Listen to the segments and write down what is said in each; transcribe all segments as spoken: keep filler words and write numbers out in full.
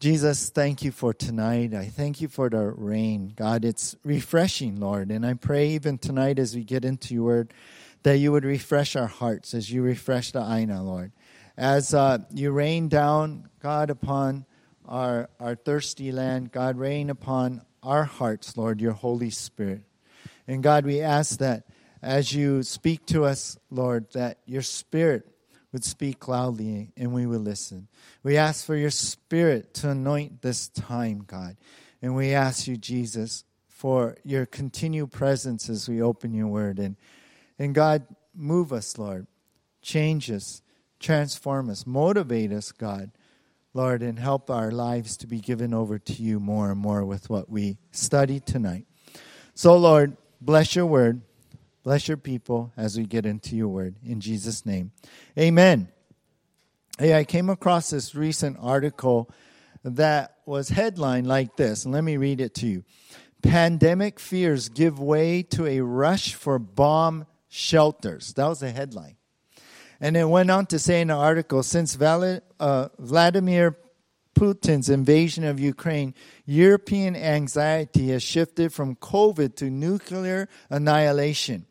Jesus, thank you for tonight. I thank you for the rain. God, it's refreshing, Lord. And I pray even tonight as we get into your word that you would refresh our hearts as you refresh the aina, Lord. As uh, you rain down, God, upon our, our thirsty land, God, rain upon our hearts, Lord, your Holy Spirit. And God, we ask that as you speak to us, Lord, that your Spirit would speak loudly and we will listen. We ask for your Spirit to anoint this time, God. And we ask you, Jesus, for your continued presence as we open your word. And, and God, move us, Lord. Change us. Transform us. Motivate us, God, Lord, and help our lives to be given over to you more and more with what we study tonight. So, Lord, bless your word. Bless your people as we get into your word. In Jesus' name, amen. Hey, I came across this recent article that was headlined like this. Let me read it to you. Pandemic fears give way to a rush for bomb shelters. That was the headline. And it went on to say in the article, since Vladimir Putin's invasion of Ukraine, European anxiety has shifted from COVID to nuclear annihilation.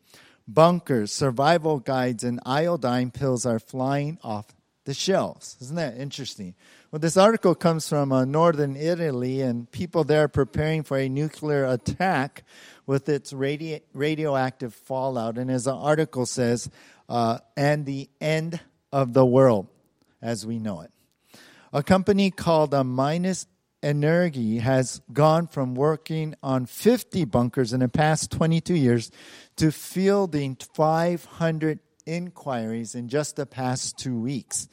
Bunkers, survival guides, and iodine pills are flying off the shelves. Isn't that interesting? Well, this article comes from uh, northern Italy, and people there are preparing for a nuclear attack with its radi- radioactive fallout. And as the article says, uh, and the end of the world as we know it. A company called Aminus Energi has gone from working on fifty bunkers in the past twenty-two years to fielding five hundred inquiries in just the past two weeks.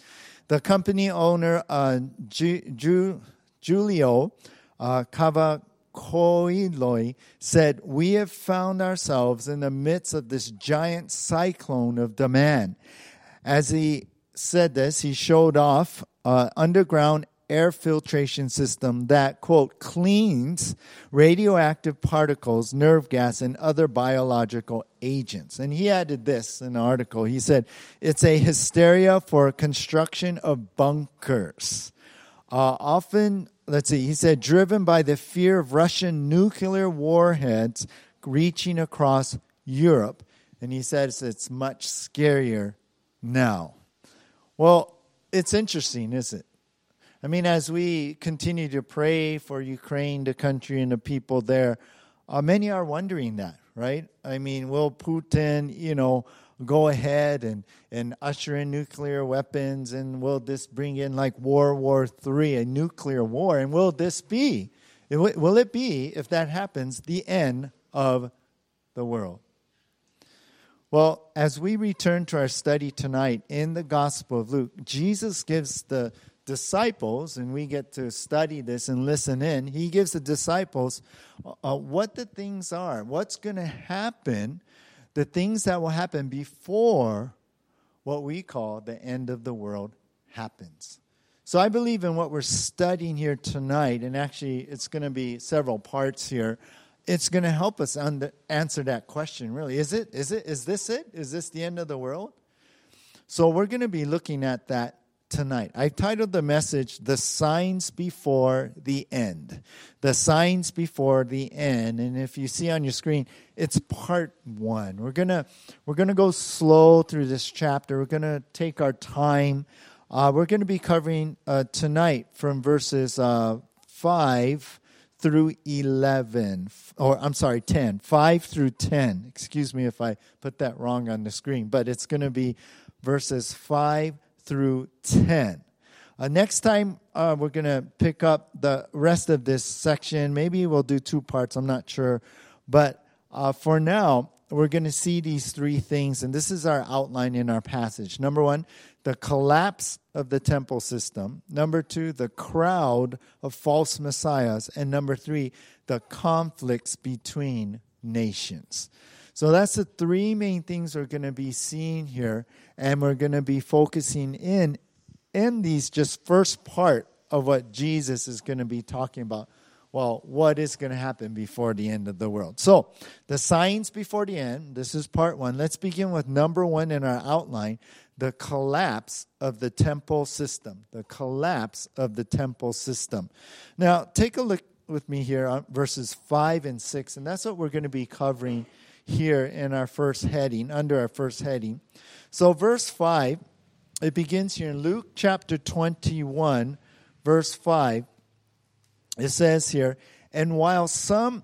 The company owner, uh, G- G- Julio uh, Kavakoiloi, said, "We have found ourselves in the midst of this giant cyclone of demand." As he said this, he showed off Uh, underground air filtration system that, quote, cleans radioactive particles, nerve gas, and other biological agents. And he added this in the article. He said, it's a hysteria for construction of bunkers. Uh, often, let's see, he said, driven by the fear of Russian nuclear warheads reaching across Europe. And he says it's much scarier now. Well, it's interesting, isn't it? I mean, as we continue to pray for Ukraine, the country, and the people there, uh, many are wondering that, right? I mean, will Putin, you know, go ahead and, and usher in nuclear weapons, and will this bring in like World War Three, a nuclear war? And will this be, will it be, if that happens, the end of the world? Well, as we return to our study tonight in the Gospel of Luke, Jesus gives the disciples, and we get to study this and listen in, he gives the disciples uh, what the things are, what's going to happen, the things that will happen before what we call the end of the world happens. So I believe in what we're studying here tonight, and actually it's going to be several parts here. It's going to help us under, answer that question, really. Is it? Is it? Is this it? Is this the end of the world? So we're going to be looking at that tonight. I've titled the message, The Signs Before the End. The Signs Before the End. And if you see on your screen, it's part one. We're going to we're gonna go slow through this chapter. We're going to take our time. Uh, we're going to be covering uh, tonight from verses uh, five through eleven, or I'm sorry, ten, five through ten. Excuse me if I put that wrong on the screen, but it's going to be verses five through ten. Uh, next time, uh, we're going to pick up the rest of this section. Maybe we'll do two parts, I'm not sure. But uh, for now, we're going to see these three things, and this is our outline in our passage. Number one, the collapse of the temple system. Number two, the crowd of false messiahs. And number three, the conflicts between nations. So that's the three main things we're going to be seeing here. And we're going to be focusing in, in these just first part of what Jesus is going to be talking about. Well, what is going to happen before the end of the world? So the signs before the end, this is part one. Let's begin with number one in our outline. the collapse of the temple system. The collapse of the temple system. Now, take a look with me here on verses five and six, and that's what we're going to be covering here in our first heading, under our first heading. So verse five, it begins here in Luke chapter twenty-one, verse five. It says here, and while some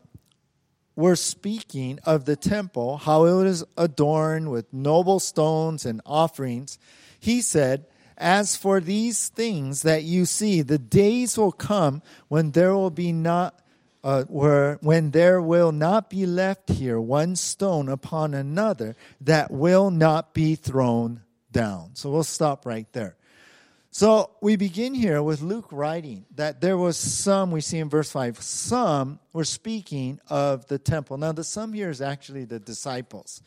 were speaking of the temple, how it was adorned with noble stones and offerings, he said, as for these things that you see, the days will come when there will be not, uh, where, when there will not be left here one stone upon another that will not be thrown down. So we'll stop right there. So we begin here with Luke writing that there was some, we see in verse five, some were speaking of the temple. Now the some here is actually the disciples.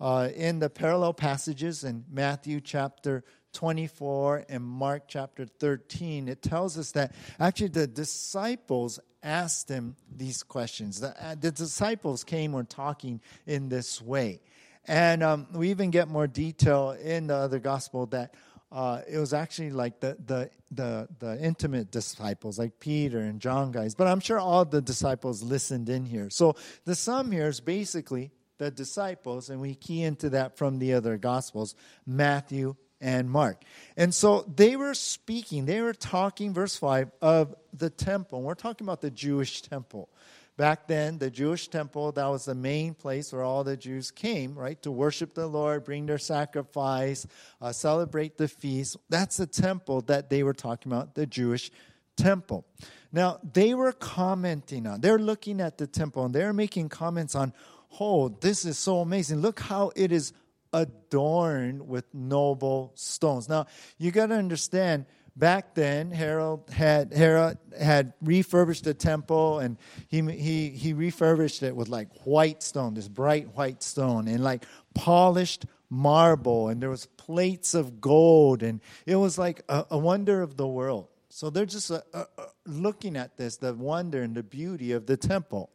Uh, in the parallel passages in Matthew chapter twenty-four and Mark chapter thirteen, it tells us that actually the disciples asked him these questions. The, uh, the disciples came or talking in this way. And um, we even get more detail in the other gospel that Uh, it was actually like the, the the the intimate disciples, like Peter and John guys. But I'm sure all the disciples listened in here. So the sum here is basically the disciples, and we key into that from the other Gospels, Matthew and Mark. And so they were speaking, they were talking, verse five, of the temple. And we're talking about the Jewish temple. Back then, the Jewish temple, that was the main place where all the Jews came, right, to worship the Lord, bring their sacrifice, uh, celebrate the feast. That's the temple that they were talking about, the Jewish temple. Now, they were commenting on, they're looking at the temple, and they're making comments on, oh, this is so amazing. Look how it is adorned with noble stones. Now, you got to understand, back then, Herod had Herod had refurbished the temple, and he he he refurbished it with like white stone, this bright white stone, and like polished marble, and there was plates of gold, and it was like a, a wonder of the world. So they're just uh, uh, looking at this, the wonder and the beauty of the temple.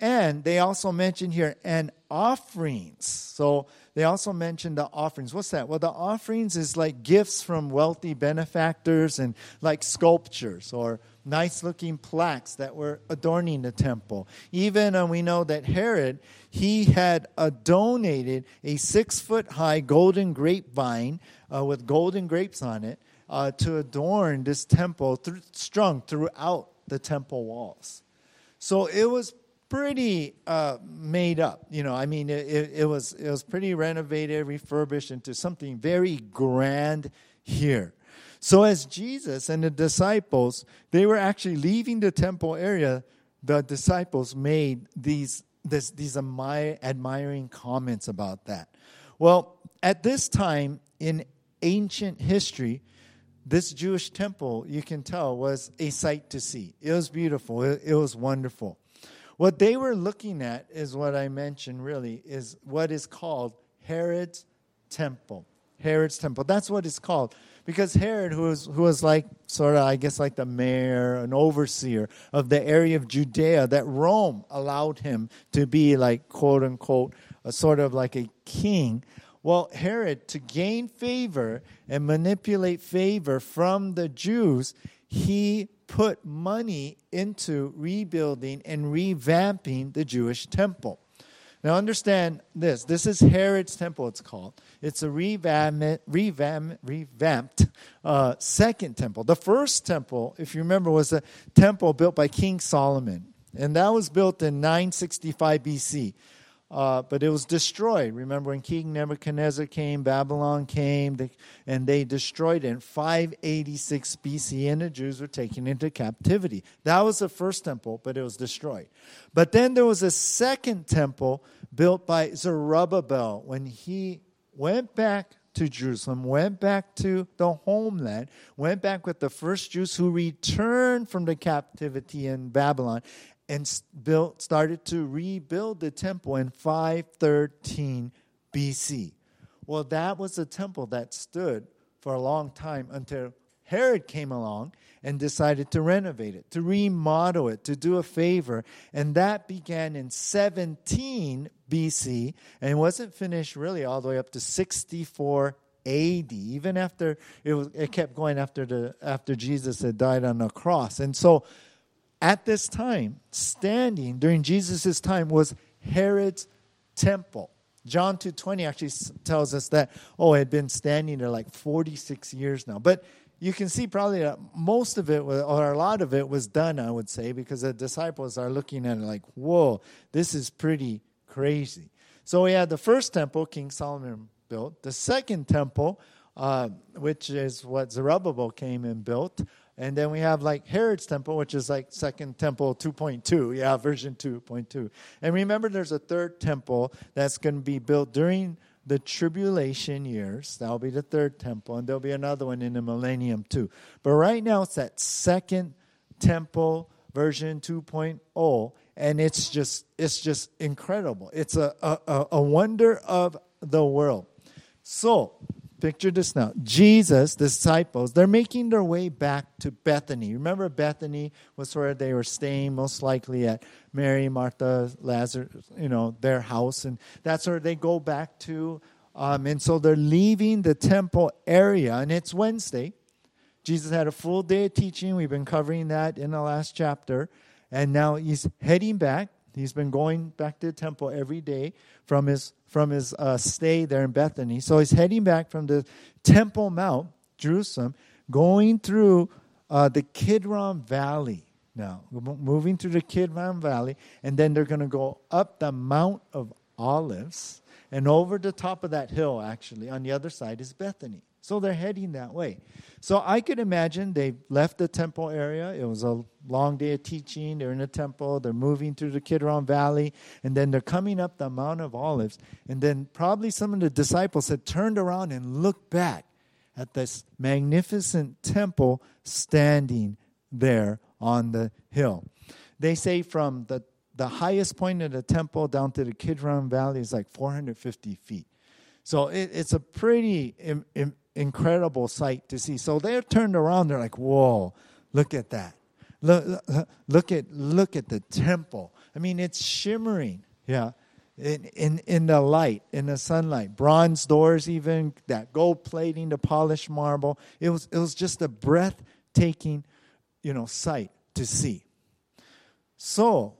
And they also mention here, and offerings. So they also mention the offerings. What's that? Well, the offerings is like gifts from wealthy benefactors and like sculptures or nice-looking plaques that were adorning the temple. Even uh, we know that Herod, he had uh, donated a six-foot-high golden grapevine uh, with golden grapes on it uh, to adorn this temple, th- strung throughout the temple walls. So it was pretty uh, made up, you know. I mean, it, it was it was pretty renovated, refurbished into something very grand here. So as Jesus and the disciples, they were actually leaving the temple area, the disciples made these this, these admire, admiring comments about that. Well, at this time in ancient history, this Jewish temple, you can tell, was a sight to see. It was beautiful. It, it was wonderful. What they were looking at is what I mentioned really is what is called Herod's temple. Herod's temple. That's what it's called. Because Herod, who was, who was like sort of, I guess, like the mayor, an overseer of the area of Judea that Rome allowed him to be like, quote unquote, a sort of like a king. Well, Herod, to gain favor and manipulate favor from the Jews, he put money into rebuilding and revamping the Jewish temple. Now understand this. This is Herod's temple, it's called. It's a revamp, revamp, revamped uh, second temple. The first temple, if you remember, was a temple built by King Solomon. And that was built in nine sixty-five B C. Uh, but it was destroyed. Remember when King Nebuchadnezzar came, Babylon came, they, and they destroyed it in five eighty-six B C, and the Jews were taken into captivity. That was the first temple, but it was destroyed. But then there was a second temple built by Zerubbabel when he went back to Jerusalem, went back to the homeland, went back with the first Jews who returned from the captivity in Babylon, and built, started to rebuild the temple in five thirteen B C. Well, that was a temple that stood for a long time until Herod came along and decided to renovate it, to remodel it, to do a favor. And that began in seventeen B C and wasn't finished really all the way up to sixty-four A D, even after it was, it kept going after the after Jesus had died on the cross. And so at this time, standing during Jesus' time was Herod's temple. John two twenty actually tells us that, oh, it had been standing there like forty-six years now. But you can see probably that most of it, was, or a lot of it was done, I would say, because the disciples are looking at it like, whoa, this is pretty crazy. So we had the first temple King Solomon built, the second temple, uh, which is what Zerubbabel came and built, and then we have like Herod's temple, which is like second temple two point two, yeah, version two point two. And remember, there's a third temple that's going to be built during the tribulation years. That'll be the third temple, and there'll be another one in the millennium too. But right now, it's that second temple version two point oh, and it's just it's just incredible. It's a a, a wonder of the world. So, picture this now. Jesus, disciples, they're making their way back to Bethany. Remember, Bethany was where they were staying, most likely at Mary, Martha, Lazarus, you know, their house. And that's where they go back to. Um, and so they're leaving the temple area, and it's Wednesday. Jesus had a full day of teaching. We've been covering that in the last chapter. And now he's heading back. He's been going back to the temple every day from his from his uh, stay there in Bethany. So he's heading back from the Temple Mount, Jerusalem, going through uh, the Kidron Valley now, moving through the Kidron Valley, and then they're going to go up the Mount of Olives, and over the top of that hill, actually, on the other side is Bethany. So they're heading that way. So I could imagine they left the temple area. It was a long day of teaching. They're in the temple. They're moving through the Kidron Valley. And then they're coming up the Mount of Olives. And then probably some of the disciples had turned around and looked back at this magnificent temple standing there on the hill. They say from the, the highest point of the temple down to the Kidron Valley is like four hundred fifty feet. So it, it's a pretty Im, im, incredible sight to see. So they're turned around. They're like, whoa, look at that. Look, look at look at the temple. I mean, it's shimmering, yeah, in, in, in the light, in the sunlight. Bronze doors even, that gold plating, the polished marble. It was, it was just a breathtaking, you know, sight to see. So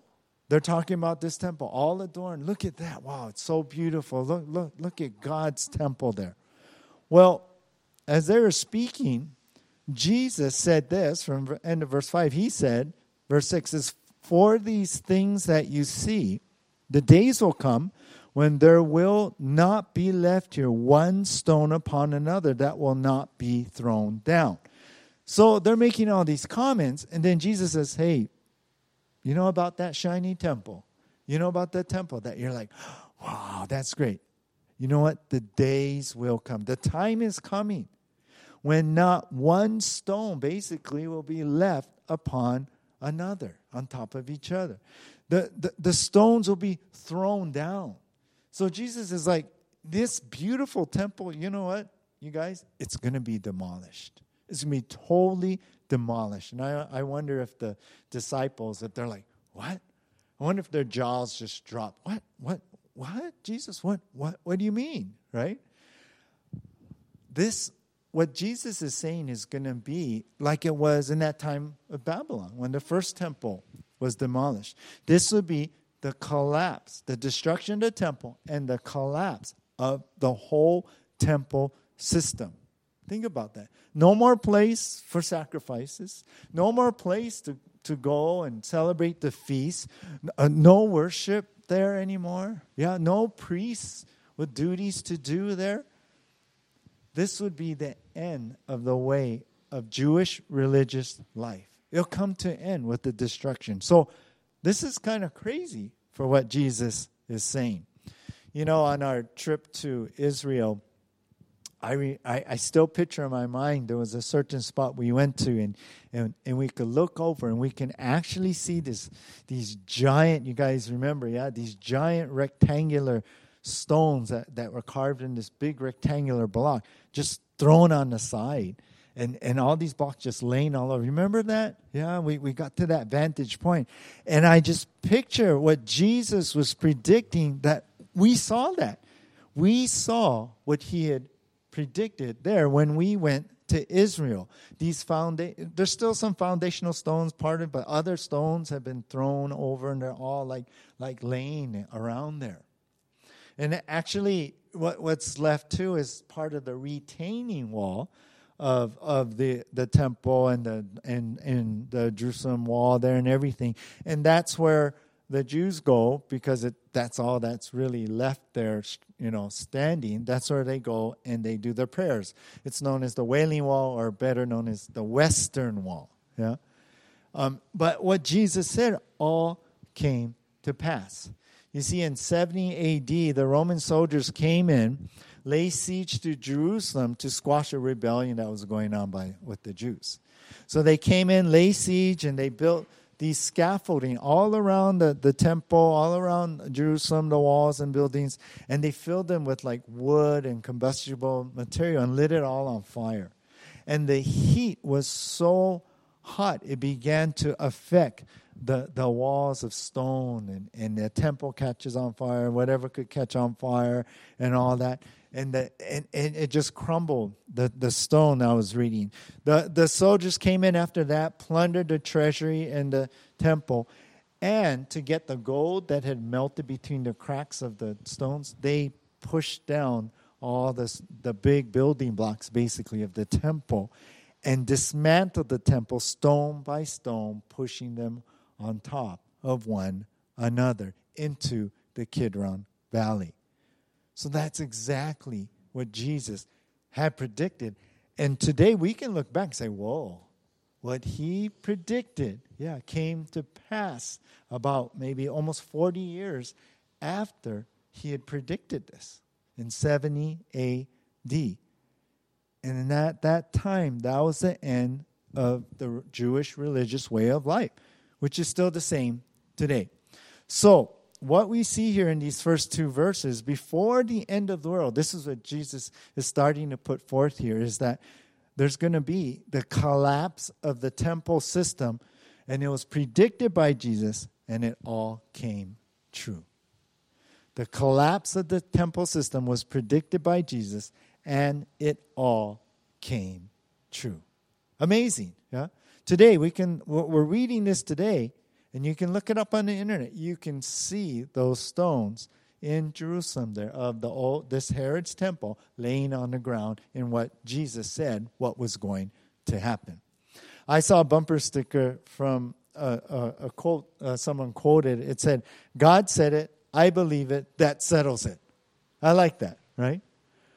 they're talking about this temple, all adorned. Look at that. Wow, it's so beautiful. Look, look, look at God's temple there. Well, as they were speaking, Jesus said this from end of verse five. He said, verse six is, for these things that you see, the days will come when there will not be left here one stone upon another that will not be thrown down. So they're making all these comments, and then Jesus says, hey, you know about that shiny temple? You know about that temple that you're like, wow, that's great. You know what? The days will come. The time is coming when not one stone basically will be left upon another, on top of each other. The, the, the stones will be thrown down. So Jesus is like, this beautiful temple, you know what, you guys? It's going to be demolished. It's going to be totally demolished. And I, I wonder if the disciples, if they're like, what? I wonder if their jaws just drop. What? What? What? Jesus, what? What? What do you mean? Right? This, what Jesus is saying is going to be like it was in that time of Babylon when the first temple was demolished. This would be the collapse, the destruction of the temple and the collapse of the whole temple system. Think about that. No more place for sacrifices. No more place to, to go and celebrate the feast. No worship there anymore. Yeah, no priests with duties to do there. This would be the end of the way of Jewish religious life. It'll come to an end with the destruction. So this is kind of crazy for what Jesus is saying. You know, on our trip to Israel, I, re, I I still picture in my mind there was a certain spot we went to, and, and and we could look over and we can actually see this these giant, you guys remember, yeah, these giant rectangular stones that, that were carved in this big rectangular block, just thrown on the side, and, and all these blocks just laying all over. Remember that? Yeah, we, we got to that vantage point. And I just picture what Jesus was predicting, that we saw that. We saw what he had predicted there when we went to Israel. These founda- There's still some foundational stones parted, but other stones have been thrown over, and they're all like, like laying around there. And actually, what, what's left too is part of the retaining wall of of the, the temple and the and, and the Jerusalem wall there and everything. And that's where the Jews go, because it that's all that's really left there, you know, standing. That's where they go and they do their prayers. It's known as the Wailing Wall, or better known as the Western Wall. Yeah, um, but what Jesus said all came to pass. You see, in seventy A D, the Roman soldiers came in, lay siege to Jerusalem to squash a rebellion that was going on by with the Jews. So they came in, lay siege, and they built these scaffolding all around the, the temple, all around Jerusalem, the walls and buildings, and they filled them with like wood and combustible material and lit it all on fire. And the heat was so hot, it began to affect the, the walls of stone, and, and the temple catches on fire, whatever could catch on fire and all that. And, the, and and it just crumbled, the, the stone I was reading. The the soldiers came in after that, plundered the treasury and the temple. And to get the gold that had melted between the cracks of the stones, they pushed down all this, the big building blocks, basically, of the temple, and dismantled the temple stone by stone, pushing them on top of one another into the Kidron Valley. So that's exactly what Jesus had predicted. And today we can look back and say, whoa, what he predicted, yeah, came to pass about maybe almost forty years after he had predicted this in seventy A D. And at that time, that was the end of the Jewish religious way of life, which is still the same today. So, what we see here in these first two verses, before the end of the world, this is what Jesus is starting to put forth here, is that there's going to be the collapse of the temple system, and it was predicted by Jesus, and it all came true. The collapse of the temple system was predicted by Jesus, and it all came true. Amazing, yeah? Today, we can, we're reading this today, and you can look it up on the internet. You can see those stones in Jerusalem there of the old, this Herod's temple laying on the ground in what Jesus said what was going to happen. I saw a bumper sticker from a, a, a quote uh, someone quoted. It said, "God said it, I believe it, that settles it." I like that, right?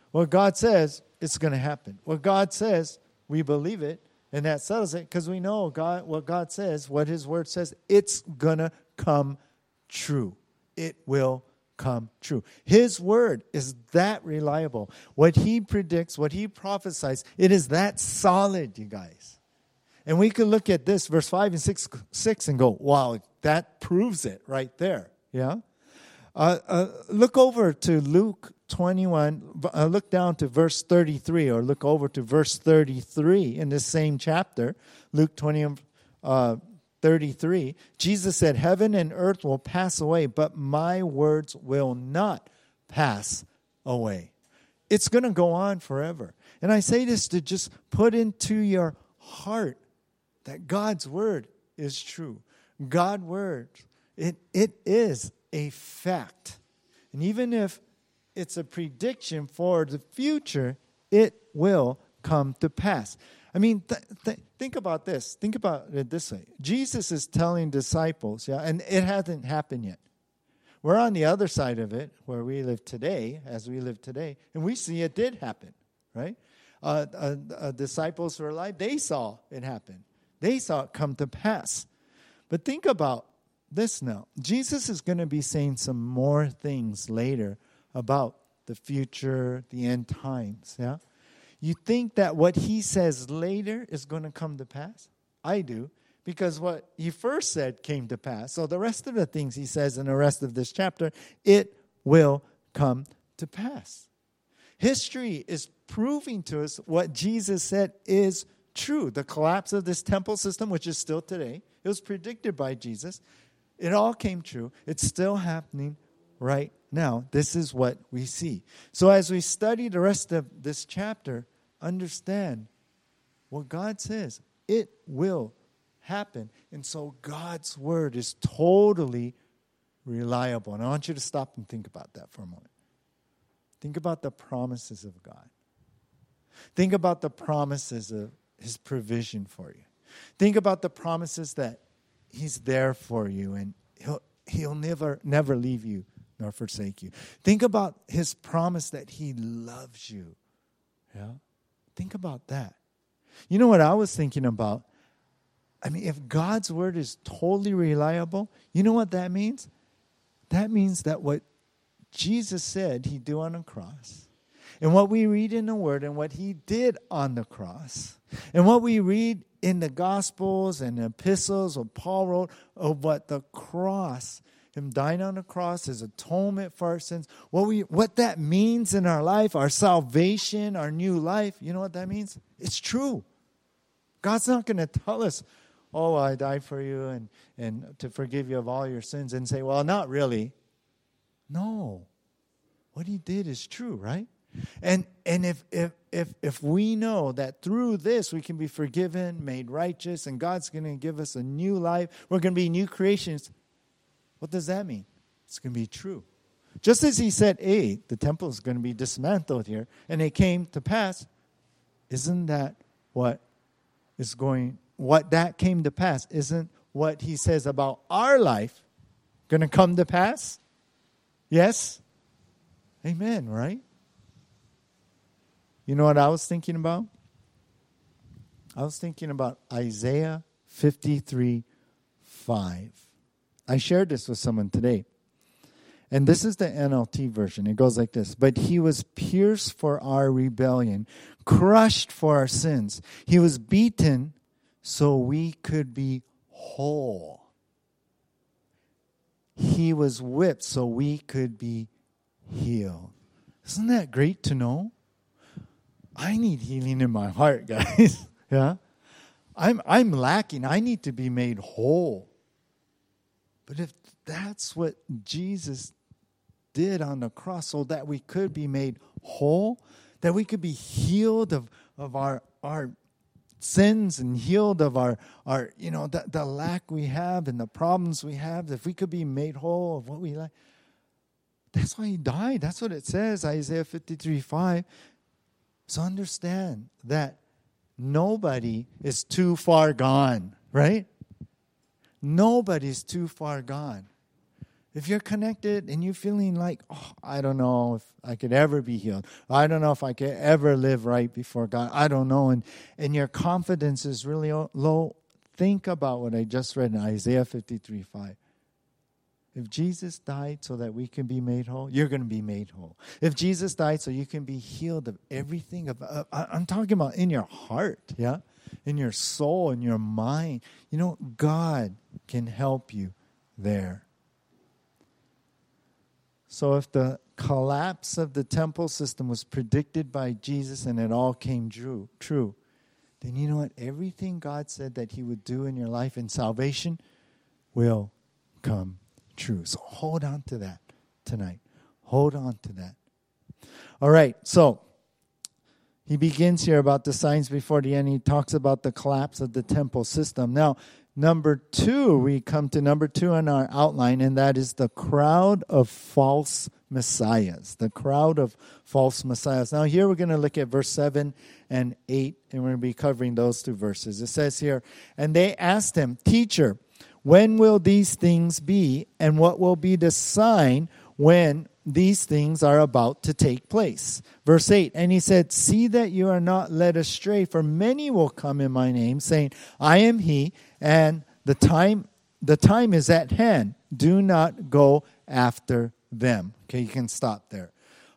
What God says, it's going to happen. What God says, we believe it. And that settles it, because we know God, what God says, what his word says, it's going to come true. It will come true. His word is that reliable. What he predicts, what he prophesies, it is that solid, you guys. And we could look at this, verse five and six, six and go, wow, that proves it right there. Yeah. Uh, uh, look over to Luke twenty-one, uh, look down to verse thirty-three, or look over to verse thirty-three in this same chapter, Luke twenty, uh, thirty-three. Jesus said, "Heaven and earth will pass away, but my words will not pass away." It's going to go on forever. And I say this to just put into your heart that God's word is true. God's word, it it is a fact. And even if it's a prediction for the future, it will come to pass. I mean, th- th- think about this. Think about it this way. Jesus is telling disciples, yeah, and it hasn't happened yet. We're on the other side of it, where we live today, as we live today, and we see it did happen, right? Uh, uh, uh, disciples were alive. They saw it happen. They saw it come to pass. But think about this now. Jesus is going to be saying some more things later about the future, the end times, yeah? You think that what he says later is going to come to pass? I do, because what he first said came to pass. So the rest of the things he says in the rest of this chapter, it will come to pass. History is proving to us what Jesus said is true. The collapse of this temple system, which is still today, it was predicted by Jesus. It all came true. It's still happening right now. Now, this is what we see. So as we study the rest of this chapter, understand what God says. It will happen. And so God's word is totally reliable. And I want you to stop and think about that for a moment. Think about the promises of God. Think about the promises of his provision for you. Think about the promises that he's there for you and he'll, he'll never, never leave you nor forsake you. Think about his promise that he loves you. Yeah? Think about that. You know what I was thinking about? I mean, if God's word is totally reliable, you know what that means? That means that what Jesus said he'd do on the cross, and what we read in the word and what he did on the cross, and what we read in the gospels and the epistles what Paul wrote of what the cross, him dying on the cross, his atonement for our sins, what we what that means in our life, our salvation, our new life, you know what that means? It's true. God's not going to tell us, oh, I died for you and, and to forgive you of all your sins and say, well, not really. No. What he did is true, right? And and if if if if we know that through this we can be forgiven, made righteous, and God's going to give us a new life, we're going to be new creations, what does that mean? It's going to be true. Just as he said, hey, the temple is going to be dismantled here, and it came to pass, isn't that what is going, what that came to pass, isn't what he says about our life going to come to pass? Yes? Amen, right? You know what I was thinking about? I was thinking about Isaiah fifty-three five. I shared this with someone today. And this is the N L T version. It goes like this. But he was pierced for our rebellion, crushed for our sins. He was beaten so we could be whole. He was whipped so we could be healed. Isn't that great to know? I need healing in my heart, guys. Yeah? I'm I'm lacking. I need to be made whole. But if that's what Jesus did on the cross, so that we could be made whole, that we could be healed of, of our our sins and healed of our, our you know, the, the lack we have and the problems we have, if we could be made whole of what we lack. That's why he died. That's what it says, Isaiah fifty-three five. So understand that nobody is too far gone, right? Nobody's too far gone. If you're connected and you're feeling like, oh, I don't know if I could ever be healed. I don't know if I could ever live right before God. I don't know. And, and your confidence is really low. Think about what I just read in Isaiah fifty-three five. If Jesus died so that we can be made whole, you're going to be made whole. If Jesus died so you can be healed of everything, of, uh, I'm talking about in your heart, yeah, in your soul, in your mind. You know, God can help you there. So if the collapse of the temple system was predicted by Jesus and it all came true, true, then you know what? Everything God said that he would do in your life and salvation will come true. So hold on to that tonight. Hold on to that. All right, so he begins here about the signs before the end. He talks about the collapse of the temple system. Now, number two, we come to number two in our outline, and that is the crowd of false messiahs. The crowd of false messiahs. Now, here we're going to look at verse seven and eight, and we're going to be covering those two verses. It says here, and they asked him, Teacher, when will these things be, and what will be the sign when these things are about to take place? Verse eight, and he said, See that you are not led astray, for many will come in my name, saying, I am he, and the time the time is at hand. Do not go after them. Okay, you can stop there.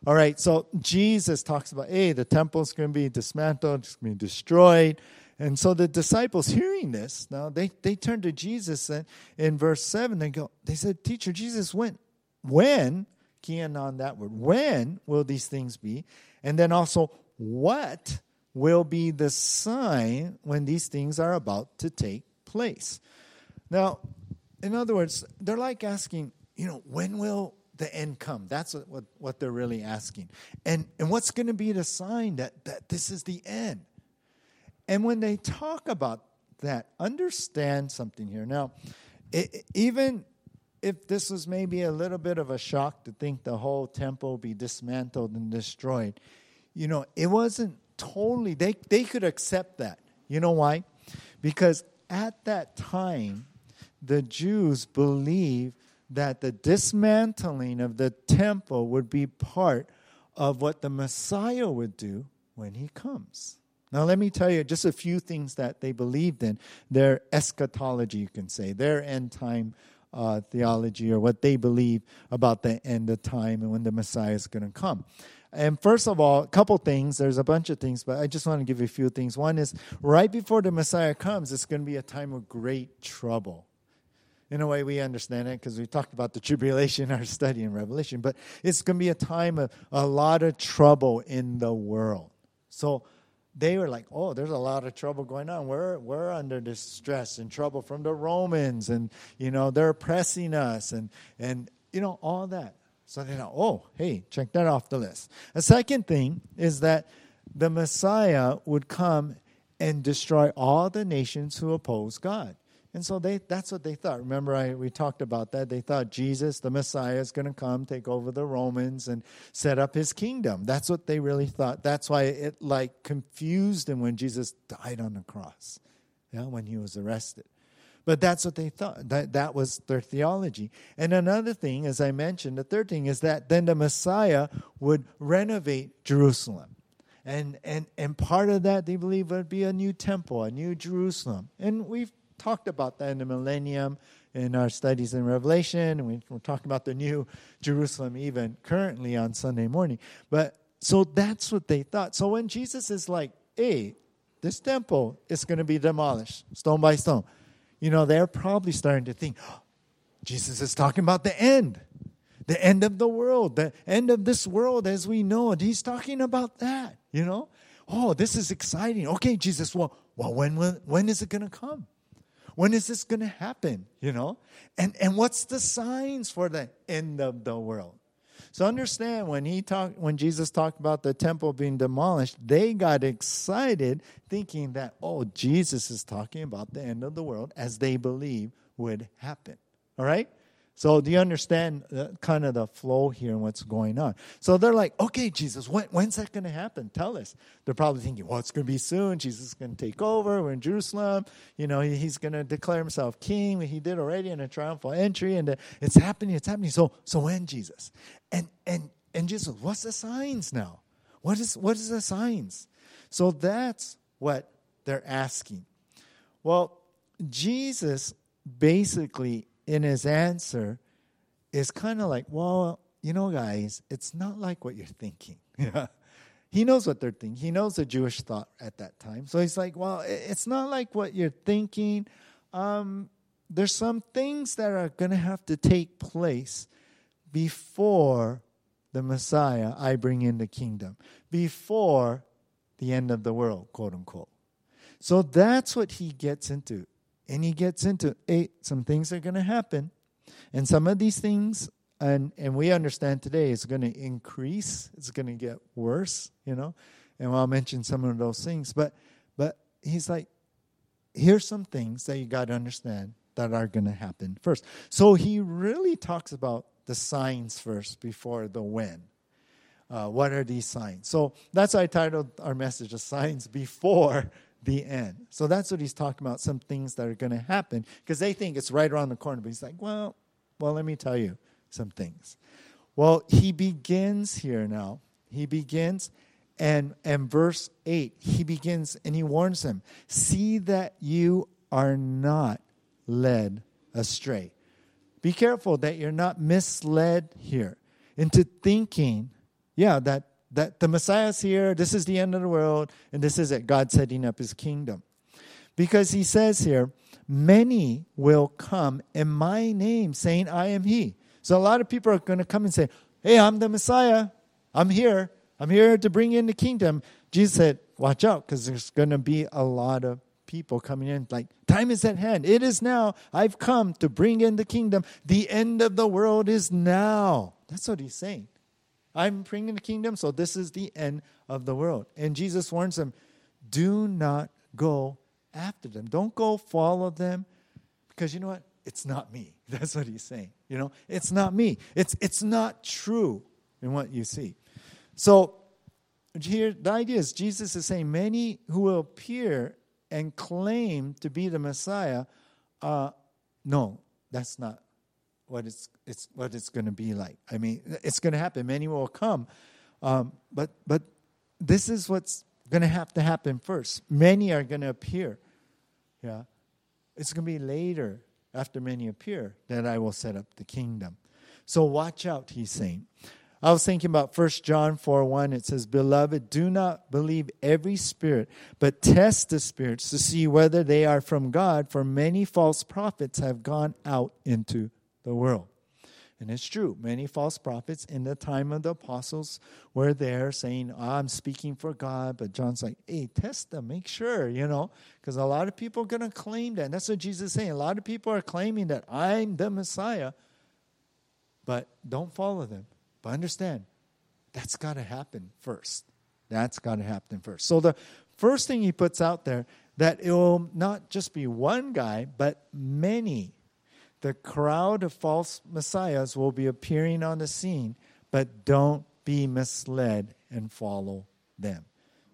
All right, so Jesus talks about, hey, the temple's going to be dismantled, it's going to be destroyed. And so the disciples hearing this, now they, they turn to Jesus and in verse seven, they go, they said, Teacher, Jesus, when, when, key in on that word, when will these things be? And then also, what will be the sign when these things are about to take place? Now, in other words, they're like asking, you know, when will the end come. That's what, what they're really asking. And and what's going to be the sign that, that this is the end? And when they talk about that, understand something here. Now, it, even if this was maybe a little bit of a shock to think the whole temple be dismantled and destroyed, you know, it wasn't totally, they, they could accept that. You know why? Because at that time, the Jews believed that the dismantling of the temple would be part of what the Messiah would do when he comes. Now, let me tell you just a few things that they believed in. Their eschatology, you can say, their end time uh, theology, or what they believe about the end of time and when the Messiah is going to come. And first of all, a couple things. There's a bunch of things, but I just want to give you a few things. One is, right before the Messiah comes, it's going to be a time of great trouble. In a way, we understand it because we talked about the tribulation in our study in Revelation. But it's going to be a time of a lot of trouble in the world. So they were like, oh, there's a lot of trouble going on. We're we're under distress and trouble from the Romans. And, you know, they're oppressing us and, and you know, all that. So they're like, oh, hey, check that off the list. A second thing is that the Messiah would come and destroy all the nations who oppose God. And so they that's what they thought. Remember, I we talked about that. They thought Jesus, the Messiah, is going to come, take over the Romans, and set up his kingdom. That's what they really thought. That's why it, like, confused them when Jesus died on the cross, yeah, when he was arrested. But that's what they thought. That, that was their theology. And another thing, as I mentioned, the third thing is that then the Messiah would renovate Jerusalem. And, and, and part of that, they believe, would be a new temple, a new Jerusalem. And we've talked about that in the millennium in our studies in Revelation, and we, we're talking about the new Jerusalem even currently on Sunday morning. But so that's what they thought. So when Jesus is like, hey, this temple is going to be demolished stone by stone, you know, they're probably starting to think, oh, Jesus is talking about the end, the end of the world, the end of this world as we know it. He's talking about that, you know. Oh, this is exciting. Okay, Jesus, well, well when, when, when is it going to come? When is this going to happen, you know? And and what's the signs for the end of the world? So understand, when he talked, when Jesus talked about the temple being demolished, they got excited thinking that, oh, Jesus is talking about the end of the world as they believe would happen, all right? So do you understand the, kind of the flow here and what's going on? So they're like, okay, Jesus, when, when's that going to happen? Tell us. They're probably thinking, well, it's going to be soon. Jesus is going to take over. We're in Jerusalem. You know, he, he's going to declare himself king. He did already in a triumphal entry. And uh, it's happening. It's happening. So so when, Jesus? And and and Jesus, what's the signs now? What is what is the signs? So that's what they're asking. Well, Jesus basically in his answer is kind of like, well, you know, guys, it's not like what you're thinking. He knows what they're thinking. He knows the Jewish thought at that time. So he's like, well, it's not like what you're thinking. Um, there's some things that are going to have to take place before the Messiah, I bring in the kingdom, before the end of the world, quote unquote. So that's what he gets into. And he gets into, hey, some things are going to happen. And some of these things, and, and we understand today, it's going to increase. It's going to get worse, you know. And I'll mention some of those things. But but he's like, here's some things that you got to understand that are going to happen first. So he really talks about the signs first before the when. Uh, what are these signs? So that's why I titled our message, The Signs Before the End. So that's what he's talking about, some things that are going to happen, because they think it's right around the corner. But he's like, well, well, let me tell you some things. Well, he begins here now. He begins, and, and verse eight, he begins, and he warns them, see that you are not led astray. Be careful that you're not misled here into thinking, yeah, that That the Messiah's here, this is the end of the world, and this is it, God setting up his kingdom. Because he says here, many will come in my name saying, I am he. So a lot of people are going to come and say, hey, I'm the Messiah. I'm here. I'm here to bring in the kingdom. Jesus said, watch out, because there's going to be a lot of people coming in like, time is at hand. It is now. I've come to bring in the kingdom. The end of the world is now. That's what he's saying. I'm bringing the kingdom, so this is the end of the world. And Jesus warns them, do not go after them. Don't go follow them, because you know what? It's not me. That's what he's saying. You know, it's not me. It's it's not true in what you see. So here, the idea is Jesus is saying many who will appear and claim to be the Messiah, uh, no, that's not what it's it's what it's going to be like. I mean, it's going to happen. Many will come, um, but but this is what's going to have to happen first. Many are going to appear. Yeah, it's going to be later. After many appear, that I will set up the kingdom. So watch out, he's saying. I was thinking about First John four one. It says, Beloved, do not believe every spirit, but test the spirits to see whether they are from God, for many false prophets have gone out into the world. And it's true. Many false prophets in the time of the apostles were there saying, oh, I'm speaking for God. But John's like, hey, test them. Make sure, you know, because a lot of people are going to claim that. And that's what Jesus is saying. A lot of people are claiming that I'm the Messiah. But don't follow them. But understand, that's got to happen first. That's got to happen first. So the first thing he puts out there, that it will not just be one guy, but many. The crowd of false messiahs will be appearing on the scene, but don't be misled and follow them.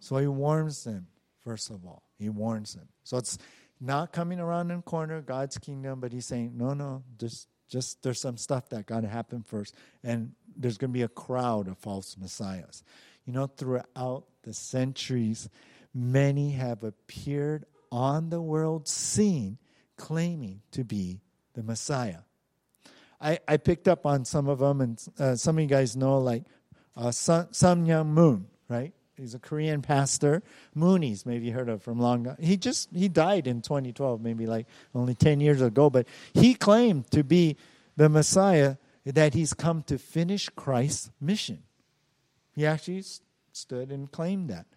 So he warns them, first of all. He warns them. So it's not coming around in the corner, God's kingdom, but he's saying, no, no, just, just there's some stuff that got to happen first, and there's going to be a crowd of false messiahs. You know, throughout the centuries, many have appeared on the world scene claiming to be the Messiah. I, I picked up on some of them, and uh, some of you guys know, like uh, Sun Myung Moon, right? He's a Korean pastor. Moonies, maybe you heard of from Long Island. He just he died in twenty twelve, maybe like only ten years ago. But he claimed to be the Messiah, that he's come to finish Christ's mission. He actually stood and claimed that.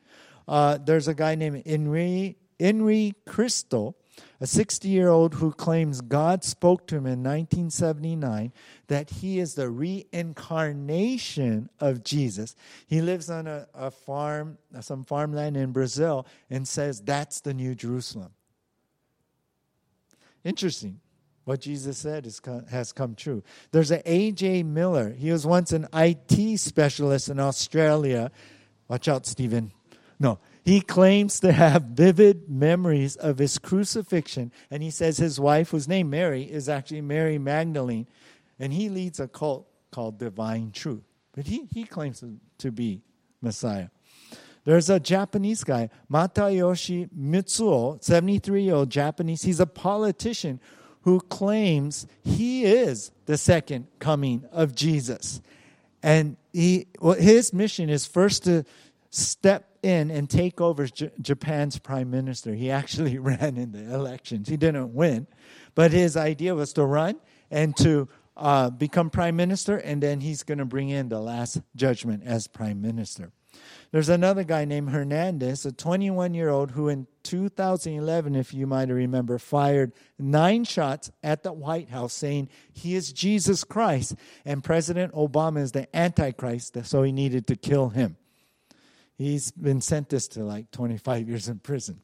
Uh, there's a guy named Inri Inri Cristo. A sixty-year-old who claims God spoke to him in nineteen seventy-nine that he is the reincarnation of Jesus. He lives on a, a farm, some farmland in Brazil, and says that's the new Jerusalem. Interesting. What Jesus said is, has come true. There's an A J Miller. He was once an I T specialist in Australia. Watch out, Stephen. No. He claims to have vivid memories of his crucifixion. And he says his wife, whose name Mary, is actually Mary Magdalene. And he leads a cult called Divine Truth. But he, he claims to be Messiah. There's a Japanese guy, Matayoshi Mitsuo, seventy-three-year-old Japanese. He's a politician who claims he is the second coming of Jesus. And he well, his mission is first to step in and take over J- Japan's prime minister. He actually ran in the elections. He didn't win, but his idea was to run and to uh, become prime minister, and then he's going to bring in the last judgment as prime minister. There's another guy named Hernandez, a twenty-one-year-old who in two thousand eleven, if you might remember, fired nine shots at the White House saying he is Jesus Christ and President Obama is the Antichrist, so he needed to kill him. He's been sentenced to like twenty-five years in prison.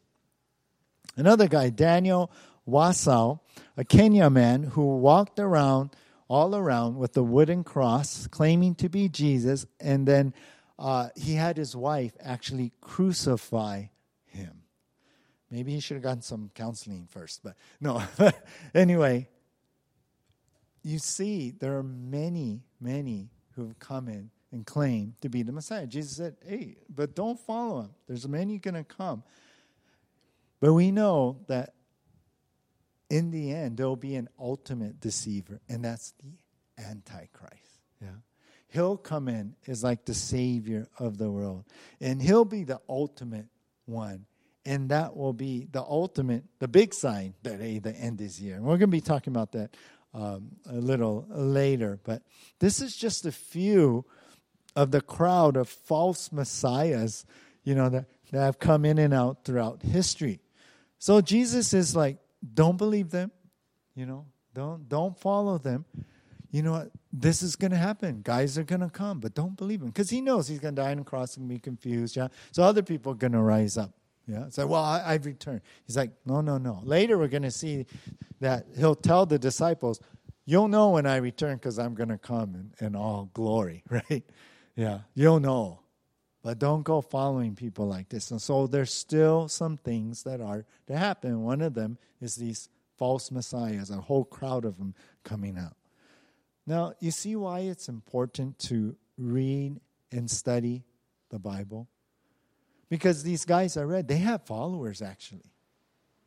Another guy, Daniel Wasau, a Kenya man who walked around, all around with a wooden cross claiming to be Jesus, and then uh, he had his wife actually crucify him. Maybe he should have gotten some counseling first, but no. Anyway, you see there are many, many who have come in and claim to be the Messiah. Jesus said, hey, but don't follow him. There's many going to come. But we know that in the end, there will be an ultimate deceiver, and that's the Antichrist. Yeah, he'll come in as like the savior of the world, and he'll be the ultimate one. And that will be the ultimate, the big sign that, hey, the end is here. And we're going to be talking about that um, a little later. But this is just a few of the crowd of false messiahs, you know, that, that have come in and out throughout history. So Jesus is like, don't believe them, you know, don't don't follow them. You know what? This is going to happen. Guys are going to come, but don't believe him. Because he knows he's going to die on the cross and be confused. Yeah. So other people are going to rise up. Yeah. It's like, well, I, I've returned. He's like, no, no, no. Later we're going to see that he'll tell the disciples, you'll know when I return because I'm going to come in, in all glory, right? Yeah. You'll know. But don't go following people like this. And so there's still some things that are to happen. One of them is these false messiahs, a whole crowd of them coming out. Now, you see why it's important to read and study the Bible? Because these guys I read, they have followers, actually.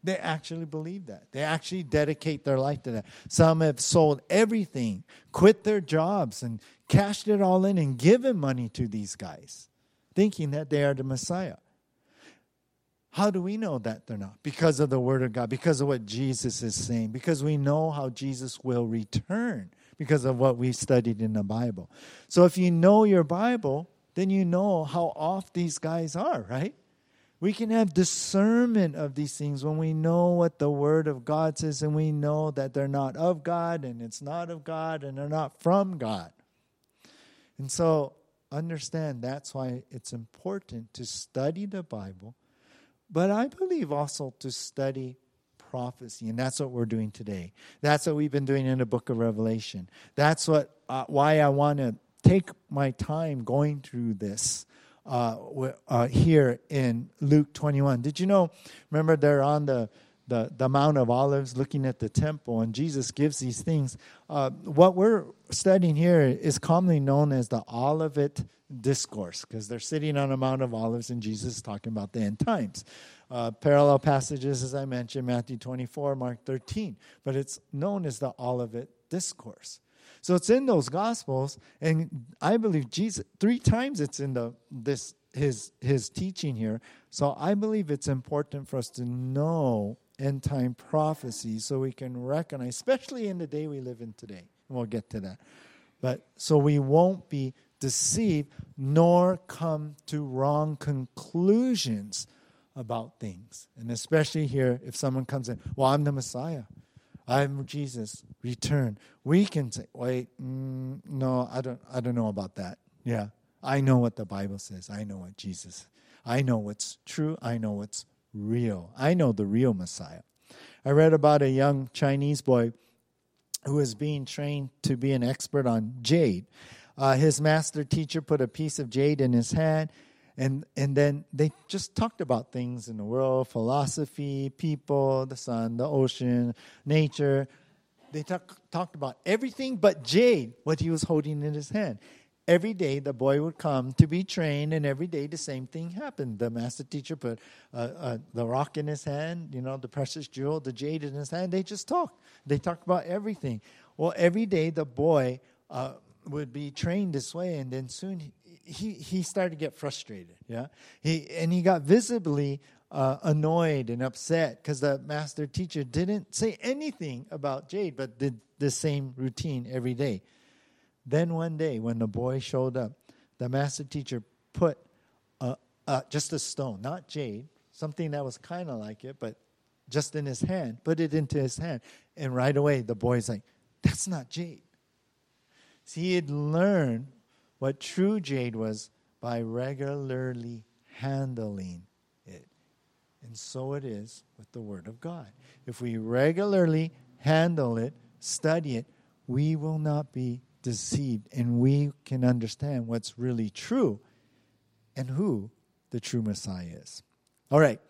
They actually believe that. They actually dedicate their life to that. Some have sold everything, quit their jobs, and cashed it all in and given money to these guys, thinking that they are the Messiah. How do we know that they're not? Because of the Word of God, because of what Jesus is saying, because we know how Jesus will return, because of what we studied in the Bible. So if you know your Bible, then you know how off these guys are, right? We can have discernment of these things when we know what the Word of God says, and we know that they're not of God, and it's not of God, and they're not from God. And so understand that's why it's important to study the Bible, but I believe also to study prophecy, and that's what we're doing today. That's what we've been doing in the book of Revelation. That's what uh, why I want to take my time going through this uh, uh, here in Luke twenty-one. Did you know, remember they're on the, the, the Mount of Olives looking at the temple, and Jesus gives these things. Uh, what we're studying here is commonly known as the Olivet Discourse, because they're sitting on a Mount of Olives, and Jesus is talking about the end times. Uh, parallel passages, as I mentioned, Matthew twenty-four, Mark thirteen. But it's known as the Olivet Discourse. So it's in those Gospels, and I believe Jesus, three times it's in the this his his teaching here. So I believe it's important for us to know end-time prophecy so we can recognize, especially in the day we live in today. And we'll get to that. But so we won't be deceived nor come to wrong conclusions about things. And especially here, if someone comes in, well, I'm the Messiah. I'm Jesus. Return. We can say, wait, mm, no, I don't I don't know about that. Yeah, I know what the Bible says. I know what Jesus, I know what's true. I know what's real. I know the real Messiah. I read about a young Chinese boy who was being trained to be an expert on jade. Uh, his master teacher put a piece of jade in his hand. And and then they just talked about things in the world, philosophy, people, the sun, the ocean, nature. They talk, talked about everything but jade, what he was holding in his hand. Every day the boy would come to be trained, and every day the same thing happened. The master teacher put uh, uh, the rock in his hand, you know, the precious jewel, the jade in his hand. They just talked. They talked about everything. Well, every day the boy uh, would be trained this way, and then soon he, He he started to get frustrated, yeah. He and he got visibly uh, annoyed and upset because the master teacher didn't say anything about jade, but did the same routine every day. Then one day, when the boy showed up, the master teacher put uh, uh, just a stone, not jade, something that was kind of like it, but just in his hand. Put it into his hand, and right away the boy's like, "That's not jade." See, he had learned what true jade was by regularly handling it. And so it is with the Word of God. If we regularly handle it, study it, we will not be deceived, and we can understand what's really true and who the true Messiah is. All right.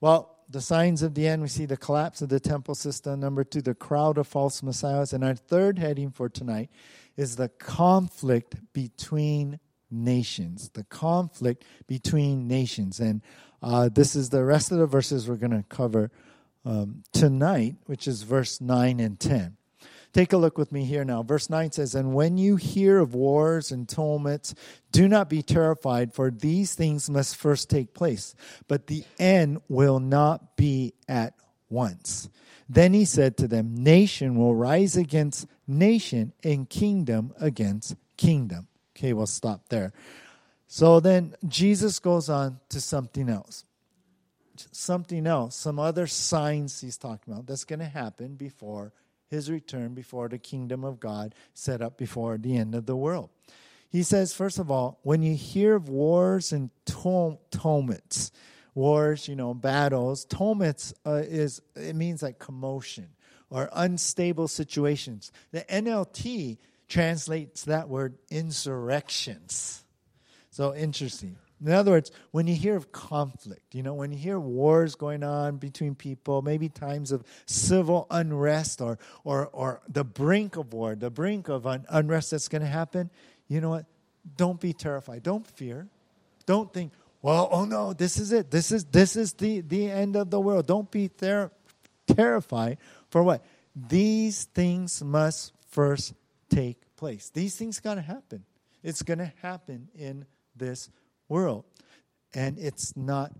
Well, the signs of the end, we see the collapse of the temple system. Number two, the crowd of false messiahs. And our third heading for tonight is the conflict between nations. The conflict between nations. And uh, this is the rest of the verses we're going to cover um, tonight, which is verse nine and ten. Take a look with me here now. Verse nine says, "And when you hear of wars and tumults, do not be terrified, for these things must first take place, but the end will not be at once. Then he said to them, nation will rise against nation and kingdom against kingdom." Okay, we'll stop there. So then Jesus goes on to something else. something else, some other signs he's talking about that's going to happen before his return, before the kingdom of God set up before the end of the world. He says, first of all, when you hear of wars and tumults, wars, you know, battles, tumults uh, is, it means like commotion or unstable situations. The N L T translates that word insurrections. So interesting. In other words, when you hear of conflict, you know, when you hear wars going on between people, maybe times of civil unrest or or, or the brink of war, the brink of un- unrest that's going to happen, you know what? Don't be terrified. Don't fear. Don't think, well, oh no, this is it. This is this is the, the end of the world. Don't be ter- terrified for what? These things must first take place. These things got to happen. It's going to happen in this world, and it's not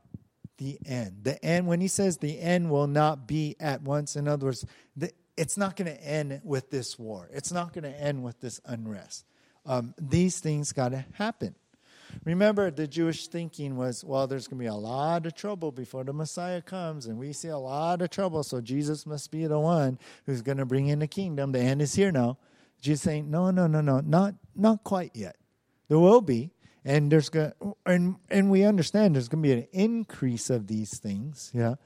the end. The end, when he says the end will not be at once, in other words, the, it's not going to end with this war. It's not going to end with this unrest. Um, these things got to happen. Remember, the Jewish thinking was, well, there's going to be a lot of trouble before the Messiah comes, and we see a lot of trouble, so Jesus must be the one who's going to bring in the kingdom. The end is here now. Jesus saying, no, no, no, no, not not quite yet. There will be. And there's going and and we understand there's going to be an increase of these things, yeah.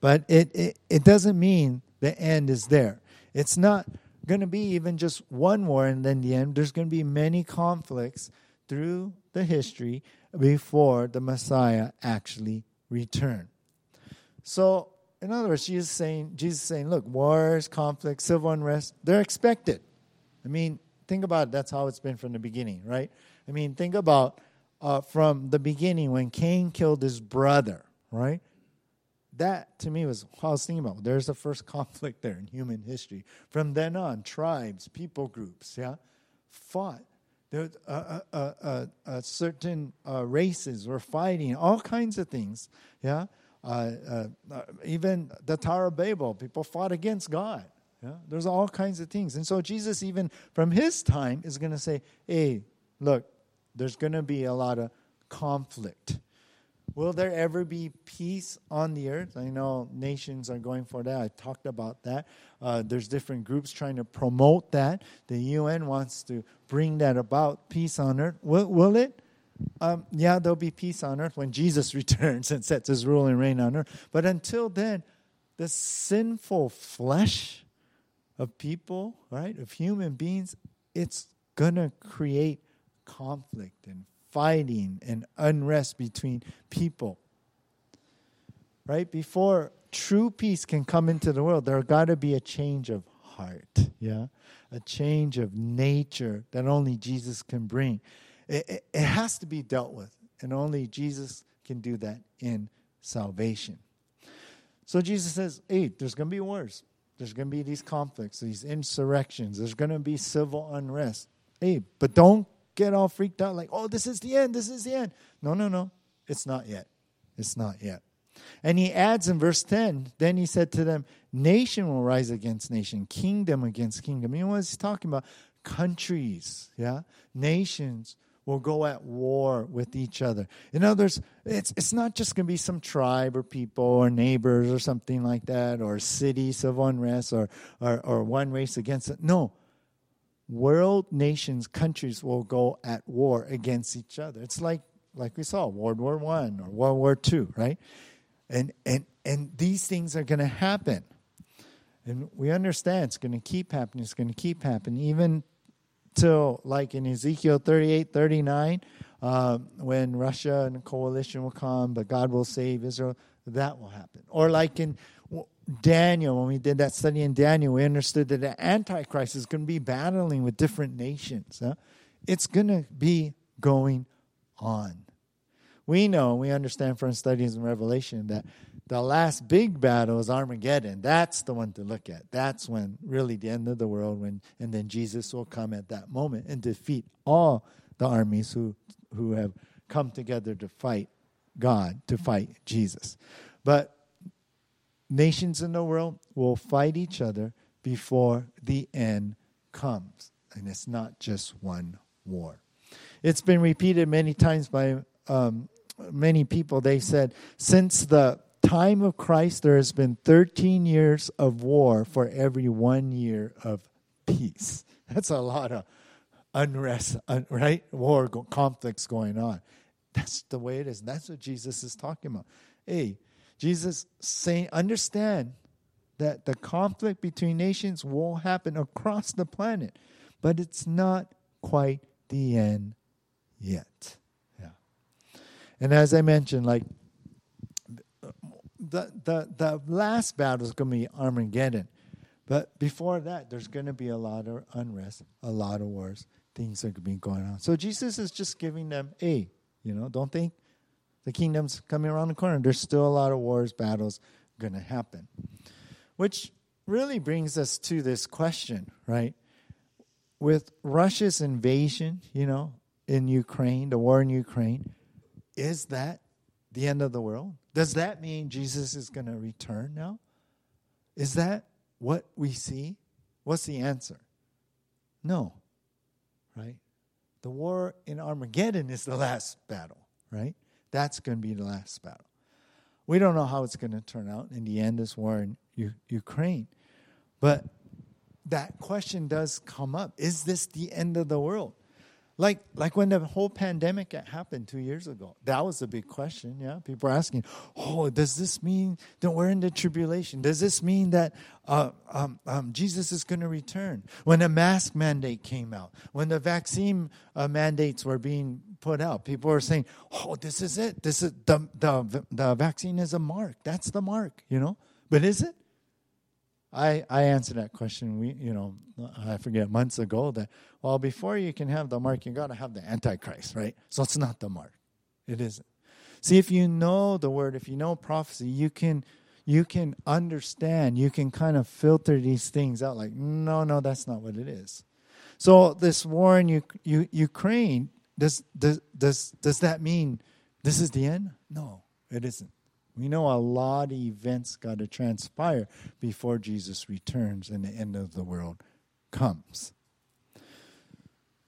But it, it it doesn't mean the end is there. It's not going to be even just one war and then the end. There's going to be many conflicts through the history before the Messiah actually returned. So, in other words, Jesus saying Jesus saying, look, wars, conflicts, civil unrest, they're expected. I mean, think about it. That's how it's been from the beginning, right? I mean, think about uh, from the beginning when Cain killed his brother, right? That, to me, was what I was thinking about. There's the first conflict there in human history. From then on, tribes, people groups, yeah, fought. There, uh, uh, uh, uh, certain uh, races were fighting, all kinds of things, yeah? Uh, uh, uh, even the Tower of Babel, people fought against God. Yeah? There's all kinds of things. And so Jesus, even from his time, is going to say, hey, look, there's going to be a lot of conflict. Will there ever be peace on the earth? I know nations are going for that. I talked about that. Uh, there's different groups trying to promote that. The U N wants to bring that about, peace on earth. Will, will it? Um, yeah, there'll be peace on earth when Jesus returns and sets his rule and reign on earth. But until then, the sinful flesh of people, right, of human beings, it's going to create conflict and fighting and unrest between people. Right? Before true peace can come into the world, there got to be a change of heart, yeah? A change of nature that only Jesus can bring. It, it, it has to be dealt with, and only Jesus can do that in salvation. So Jesus says, hey, there's going to be wars. There's going to be these conflicts, these insurrections. There's going to be civil unrest. Hey, but don't get all freaked out like, oh, this is the end, this is the end. No, no, no, it's not yet. It's not yet. And he adds in verse ten, then he said to them, nation will rise against nation, kingdom against kingdom. You know what he's talking about? Countries, yeah? Nations will go at war with each other. In others, it's it's not just going to be some tribe or people or neighbors or something like that, or cities of unrest or, or, or one race against it. No. World nations, countries will go at war against each other. It's like like we saw World War One or World War Two, right? And and and these things are going to happen, and we understand it's going to keep happening. It's going to keep happening, even till like in Ezekiel thirty-eight, thirty-nine, um, when Russia and a coalition will come, but God will save Israel. That will happen, or like in Daniel, when we did that study in Daniel, we understood that the Antichrist is going to be battling with different nations. Huh? It's going to be going on. We know, we understand from studies in Revelation that the last big battle is Armageddon. That's the one to look at. That's when really the end of the world, when and then Jesus will come at that moment and defeat all the armies who who have come together to fight God, to fight Jesus. But nations in the world will fight each other before the end comes. And it's not just one war. It's been repeated many times by um, many people. They said, since the time of Christ, there has been thirteen years of war for every one year of peace. That's a lot of unrest, right? War, conflicts going on. That's the way it is. That's what Jesus is talking about. Hey, Jesus saying, understand that the conflict between nations will happen across the planet, but it's not quite the end yet. Yeah. And as I mentioned, like the the the last battle is going to be Armageddon, but before that, there's going to be a lot of unrest, a lot of wars, things are going to be going on. So Jesus is just giving them a. You know, don't think the kingdom's coming around the corner. There's still a lot of wars, battles going to happen. Which really brings us to this question, right? With Russia's invasion, you know, in Ukraine, the war in Ukraine, is that the end of the world? Does that mean Jesus is going to return now? Is that what we see? What's the answer? No, right? The war in Armageddon is the last battle, right? That's going to be the last battle. We don't know how it's going to turn out in the end, this war in U- Ukraine. But that question does come up. Is this the end of the world? Like, like when the whole pandemic happened two years ago, that was a big question, yeah? People are asking, oh, does this mean that we're in the tribulation? Does this mean that uh, um, um, Jesus is going to return? When the mask mandate came out, when the vaccine uh, mandates were being put out, people were saying, oh, this is it. This is the, the the vaccine is a mark. That's the mark, you know? But is it? I, I answered that question, we, you know, I forget, months ago that, well, before you can have the mark, you got to have the Antichrist, right? So it's not the mark. It isn't. See, if you know the word, if you know prophecy, you can you can understand, you can kind of filter these things out like, no, no, that's not what it is. So this war in U- U- Ukraine, does, does, does, does that mean this is the end? No, it isn't. We know a lot of events got to transpire before Jesus returns and the end of the world comes.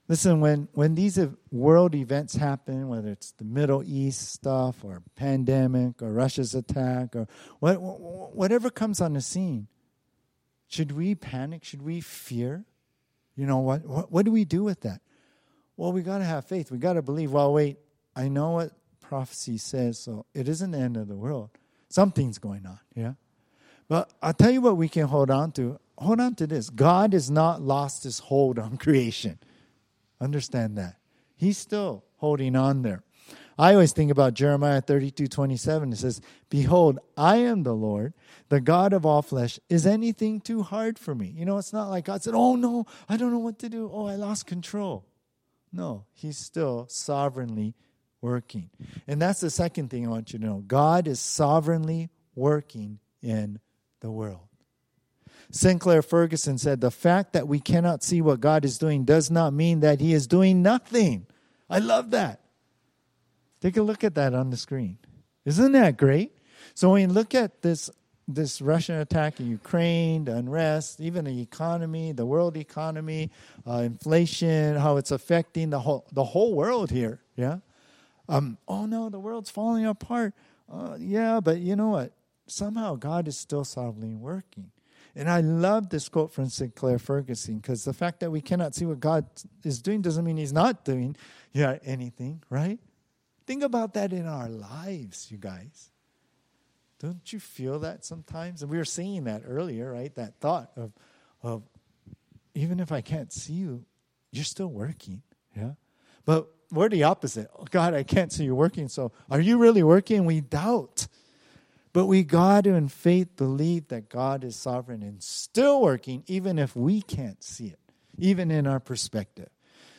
Listen, when, when these world events happen, whether it's the Middle East stuff or pandemic or Russia's attack or what, whatever comes on the scene, should we panic? Should we fear? You know, what, what, what do we do with that? Well, we got to have faith. We got to believe, well, wait, I know what prophecy says, so it isn't the end of the world. Something's going on, yeah? But I'll tell you what we can hold on to. Hold on to this. God has not lost his hold on creation. Understand that. He's still holding on there. I always think about Jeremiah thirty-two twenty-seven. It says, behold, I am the Lord, the God of all flesh. Is anything too hard for me? You know, it's not like God said, oh no, I don't know what to do. Oh, I lost control. No, he's still sovereignly working. And that's the second thing I want you to know. God is sovereignly working in the world. Sinclair Ferguson said, the fact that we cannot see what God is doing does not mean that he is doing nothing. I love that. Take a look at that on the screen. Isn't that great? So when you look at this, this Russian attack in Ukraine, the unrest, even the economy, the world economy, uh, inflation, how it's affecting the whole, the whole world here, yeah? Um, oh, no, the world's falling apart. Uh, yeah, but you know what? Somehow God is still sovereignly working. And I love this quote from Sinclair Ferguson, because the fact that we cannot see what God is doing doesn't mean he's not doing yeah, anything, right? Think about that in our lives, you guys. Don't you feel that sometimes? And we were saying that earlier, right? That thought of, of even if I can't see you, you're still working, yeah? But we're the opposite. Oh, God, I can't see you working, so are you really working? We doubt. But we got to, in faith, believe that God is sovereign and still working, even if we can't see it, even in our perspective.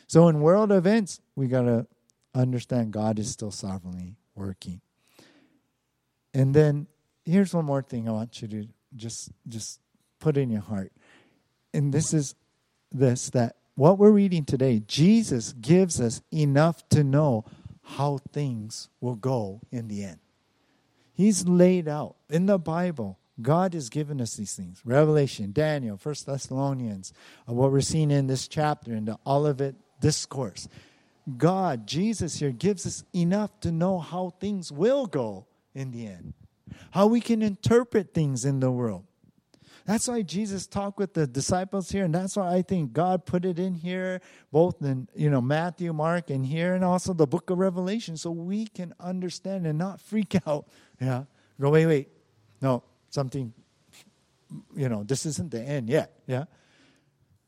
So in world events, we got to understand God is still sovereignly working. And then here's one more thing I want you to just, just put in your heart. And this is this, that what we're reading today, Jesus gives us enough to know how things will go in the end. He's laid out in the Bible. God has given us these things. Revelation, Daniel, First Thessalonians, what we're seeing in this chapter, in the Olivet Discourse. God, Jesus here, gives us enough to know how things will go in the end. how we can interpret things in the world. That's why Jesus talked with the disciples here, and that's why I think God put it in here, both in, you know, Matthew, Mark, and here, and also the book of Revelation, so we can understand and not freak out. Yeah, go, wait, wait, no, something, you know, this isn't the end yet, yeah?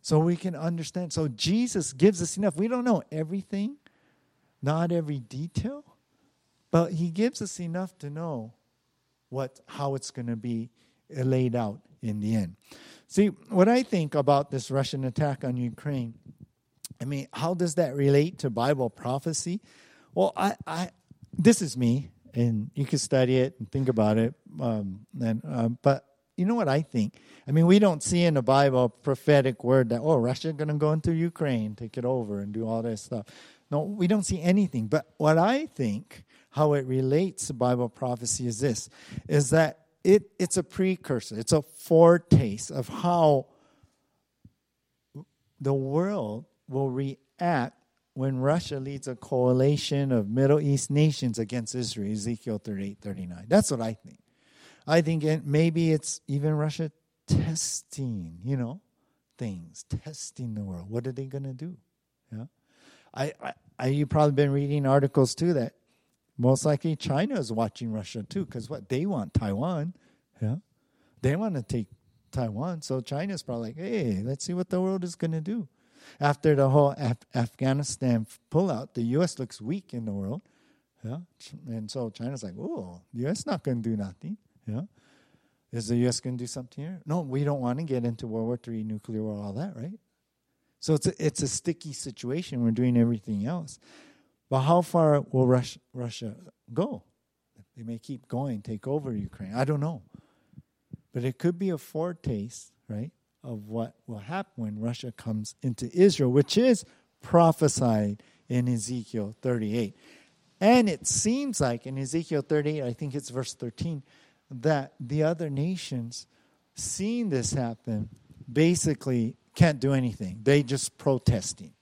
So we can understand. So Jesus gives us enough. We don't know everything, not every detail, but he gives us enough to know what how it's going to be laid out in the end. See, what I think about this Russian attack on Ukraine, I mean, how does that relate to Bible prophecy? Well, I, I this is me, and you can study it and think about it. Um, and uh, but you know what I think? I mean, we don't see in the Bible a prophetic word that, oh, Russia's going to go into Ukraine, take it over, and do all that stuff. No, we don't see anything. But what I think, how it relates to Bible prophecy is this, is that It it's a precursor. It's a foretaste of how the world will react when Russia leads a coalition of Middle East nations against Israel, Ezekiel thirty-eight, thirty-nine. That's what I think. I think it, maybe it's even Russia testing, you know, things, testing the world. What are they going to do? Yeah, I, I, I you've probably been reading articles too that most likely China is watching Russia too, because what they want, Taiwan, yeah, they want to take Taiwan. So China's probably like, hey, let's see what the world is going to do. After the whole Af- Afghanistan pullout, the U S looks weak in the world, yeah, and so China's like, oh, the U S not going to do nothing, yeah. Is the U S going to do something here? No, we don't want to get into World War Three, nuclear war, all that, right? So it's a, it's a sticky situation. We're doing everything else. But how far will Russia, Russia go? They may keep going, take over Ukraine. I don't know. But it could be a foretaste, right, of what will happen when Russia comes into Israel, which is prophesied in Ezekiel thirty-eight. And it seems like in Ezekiel thirty-eight, I think it's verse thirteen, that the other nations seeing this happen basically can't do anything. They just protesting.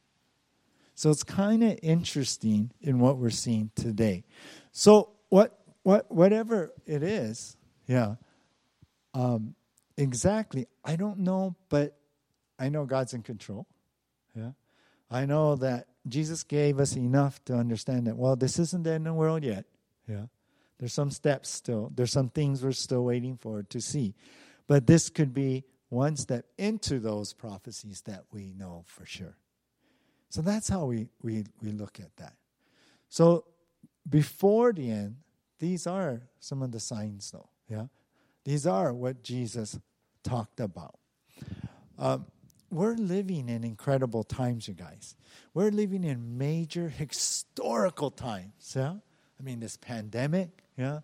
So it's kind of interesting in what we're seeing today. So what, what, whatever it is, yeah, um, exactly. I don't know, but I know God's in control. Yeah, I know that Jesus gave us enough to understand that. Well, this isn't the end of the world yet. Yeah, there's some steps still. There's some things we're still waiting for to see, but this could be one step into those prophecies that we know for sure. So that's how we, we, we look at that. So before the end, these are some of the signs, though. Yeah, these are what Jesus talked about. Um, we're living in incredible times, you guys. We're living in major historical times. Yeah, I mean this pandemic. Yeah,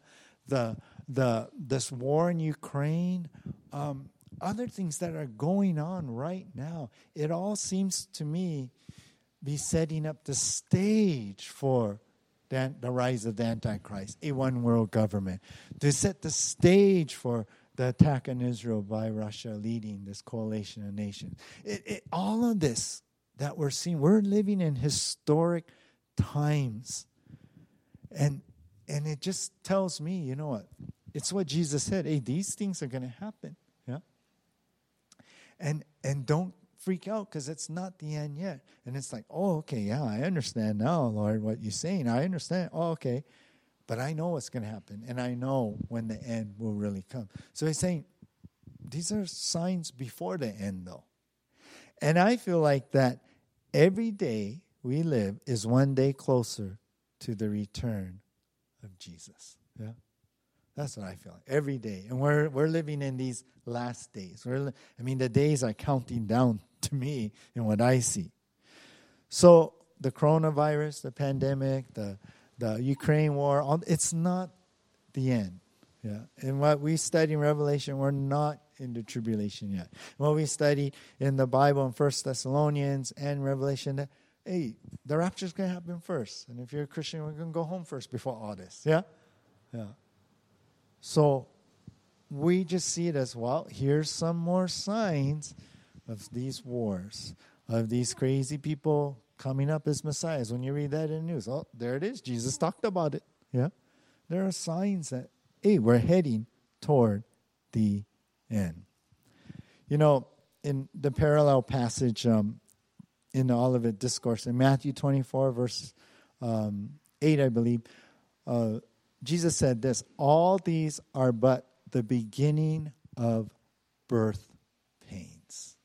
the the this war in Ukraine. Um, other things that are going on right now. It all seems to me be setting up the stage for the, the rise of the Antichrist, a one-world government, to set the stage for the attack on Israel by Russia leading this coalition of nations. It, it, all of this that we're seeing, we're living in historic times. And, and it just tells me, you know what, it's what Jesus said, hey, these things are going to happen. Yeah. And, and don't freak out because it's not the end yet. And it's like, oh, okay, yeah, I understand now, Lord, what you're saying. I understand. Oh, okay. But I know what's going to happen, and I know when the end will really come. So he's saying these are signs before the end, though. And I feel like that every day we live is one day closer to the return of Jesus. Yeah. That's what I feel like every day. And we're we're living in these last days. We're, I mean, the days are counting down to me in what I see. So the coronavirus, the pandemic, the the Ukraine war, all, it's not the end. Yeah. And what we study in Revelation, we're not in the tribulation yet. What we study in the Bible in First Thessalonians and Revelation, that, hey, the rapture's going to happen first. And if you're a Christian, we're going to go home first before all this. Yeah? Yeah. So we just see it as, well, here's some more signs of these wars, of these crazy people coming up as messiahs. When you read that in the news, oh, there it is. Jesus talked about it. Yeah, there are signs that hey, we're heading toward the end. You know, in the parallel passage um, in the Olivet Discourse, in Matthew twenty-four, verse um, eight, I believe, uh, Jesus said this, all these are but the beginning of birth pains.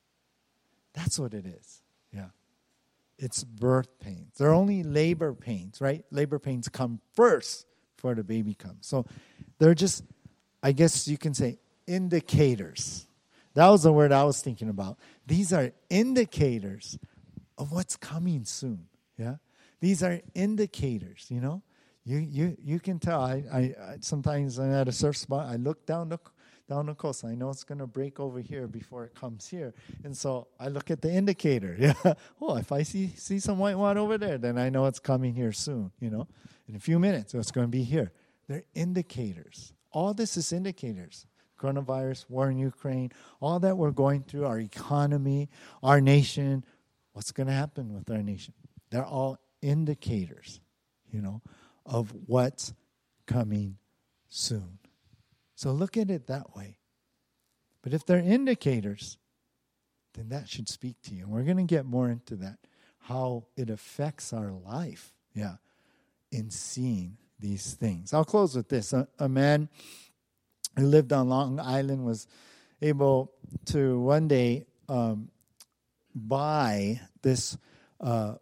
That's what it is. Yeah. It's birth pains. They're only labor pains, right? Labor pains come first before the baby comes. So they're just, I guess you can say, indicators. That was the word I was thinking about. These are indicators of what's coming soon. Yeah. These are indicators, you know. You you you can tell. I, I, I sometimes I'm at a surf spot. I look down the down the coast. I know it's gonna break over here before it comes here, and so I look at the indicator. Yeah. Oh, if I see see some white water over there, then I know it's coming here soon. You know, in a few minutes, so it's gonna be here. They're indicators. All this is indicators. Coronavirus, war in Ukraine, all that we're going through, our economy, our nation. What's gonna happen with our nation? They're all indicators. You know. Of what's coming soon. So look at it that way. But if they're indicators, then that should speak to you. And we're going to get more into that, how it affects our life, yeah, in seeing these things. I'll close with this. A, a man who lived on Long Island was able to one day um, buy this uh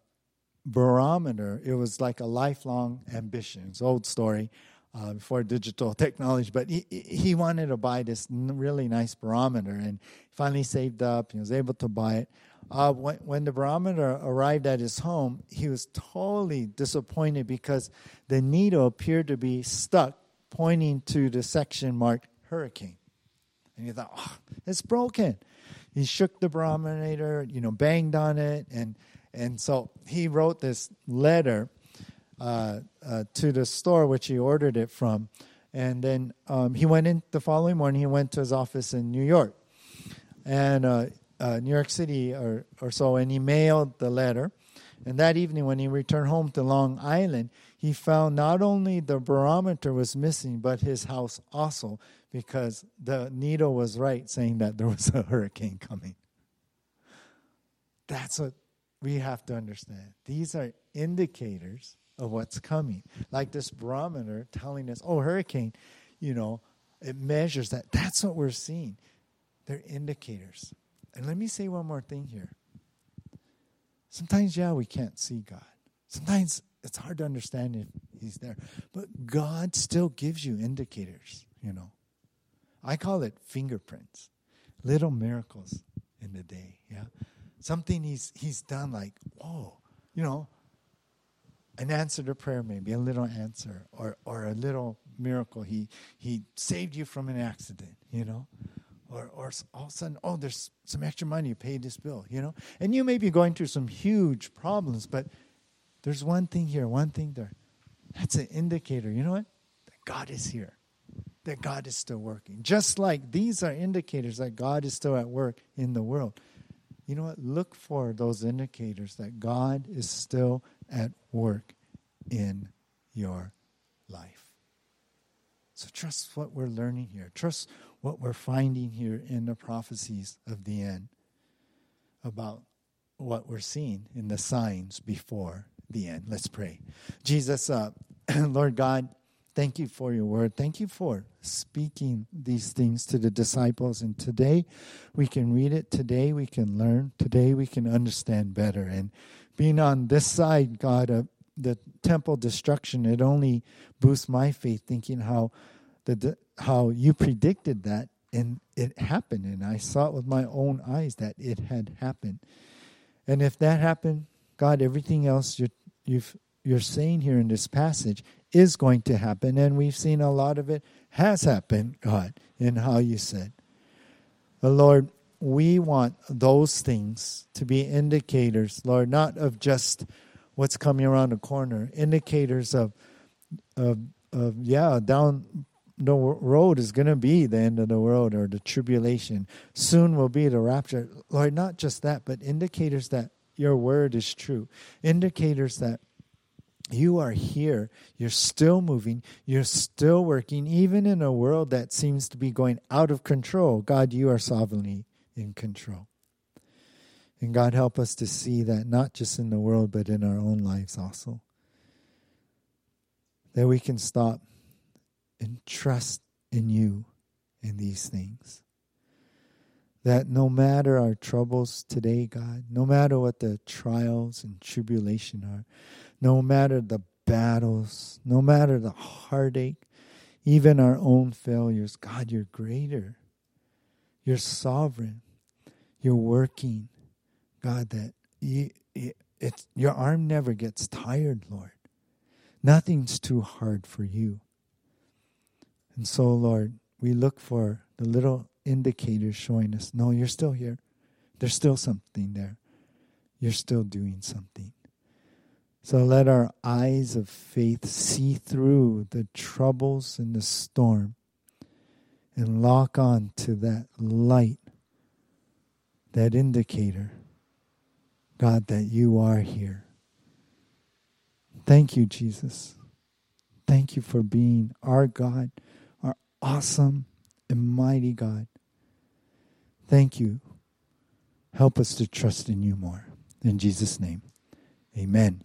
barometer. It was like a lifelong ambition. It's an old story uh, before digital technology, but he he wanted to buy this really nice barometer, and finally saved up. He was able to buy it. Uh, when, when the barometer arrived at his home, he was totally disappointed because the needle appeared to be stuck, pointing to the section marked hurricane. And he thought, oh, it's broken. He shook the barometer, you know, banged on it, and And so he wrote this letter uh, uh, to the store which he ordered it from. And then um, he went in the following morning. He went to his office in New York, and uh, uh, New York City or, or so, and he mailed the letter. And that evening when he returned home to Long Island, he found not only the barometer was missing, but his house also, because the needle was right, saying that there was a hurricane coming. That's what we have to understand. These are indicators of what's coming. Like this barometer telling us, oh, hurricane, you know, it measures that. That's what we're seeing. They're indicators. And let me say one more thing here. Sometimes, yeah, we can't see God. Sometimes it's hard to understand if he's there. But God still gives you indicators, you know. I call it fingerprints, little miracles in the day, yeah. Something he's he's done, like, whoa, you know, an answer to prayer, maybe a little answer, or or a little miracle. He he saved you from an accident, you know, or or all of a sudden, oh, there's some extra money, you pay this bill, you know. And you may be going through some huge problems, but there's one thing here, one thing there. That's an indicator, you know what? That God is here, that God is still working. Just like these are indicators that God is still at work in the world. You know what? Look for those indicators that God is still at work in your life. So trust what we're learning here. Trust what we're finding here in the prophecies of the end about what we're seeing in the signs before the end. Let's pray. Jesus, uh, Lord God, thank you for your word. Thank you for speaking these things to the disciples. And today we can read it. Today we can learn. Today we can understand better. And being on this side, God, of the temple destruction, it only boosts my faith, thinking how the how you predicted that and it happened. And I saw it with my own eyes that it had happened. And if that happened, God, everything else you're, you've, you're saying here in this passage is going to happen, and we've seen a lot of it has happened, God, in how you said. But Lord, we want those things to be indicators, Lord, not of just what's coming around the corner, indicators of, of, of yeah, down the road is going to be the end of the world or the tribulation. Soon will be the rapture. Lord, not just that, but indicators that your word is true, indicators that You are here. You're still moving. You're still working, even in a world that seems to be going out of control. God, you are sovereignly in control. And God, help us to see that not just in the world, but in our own lives also. That we can stop and trust in you in these things. That no matter our troubles today, God, no matter what the trials and tribulation are, no matter the battles, no matter the heartache, even our own failures, God, you're greater. You're sovereign. You're working. God, that you, it, it's, your arm never gets tired, Lord. Nothing's too hard for you. And so, Lord, we look for the little indicators showing us, no, you're still here. There's still something there. You're still doing something. So let our eyes of faith see through the troubles and the storm and lock on to that light, that indicator, God, that you are here. Thank you, Jesus. Thank you for being our God, our awesome and mighty God. Thank you. Help us to trust in you more. In Jesus' name, amen.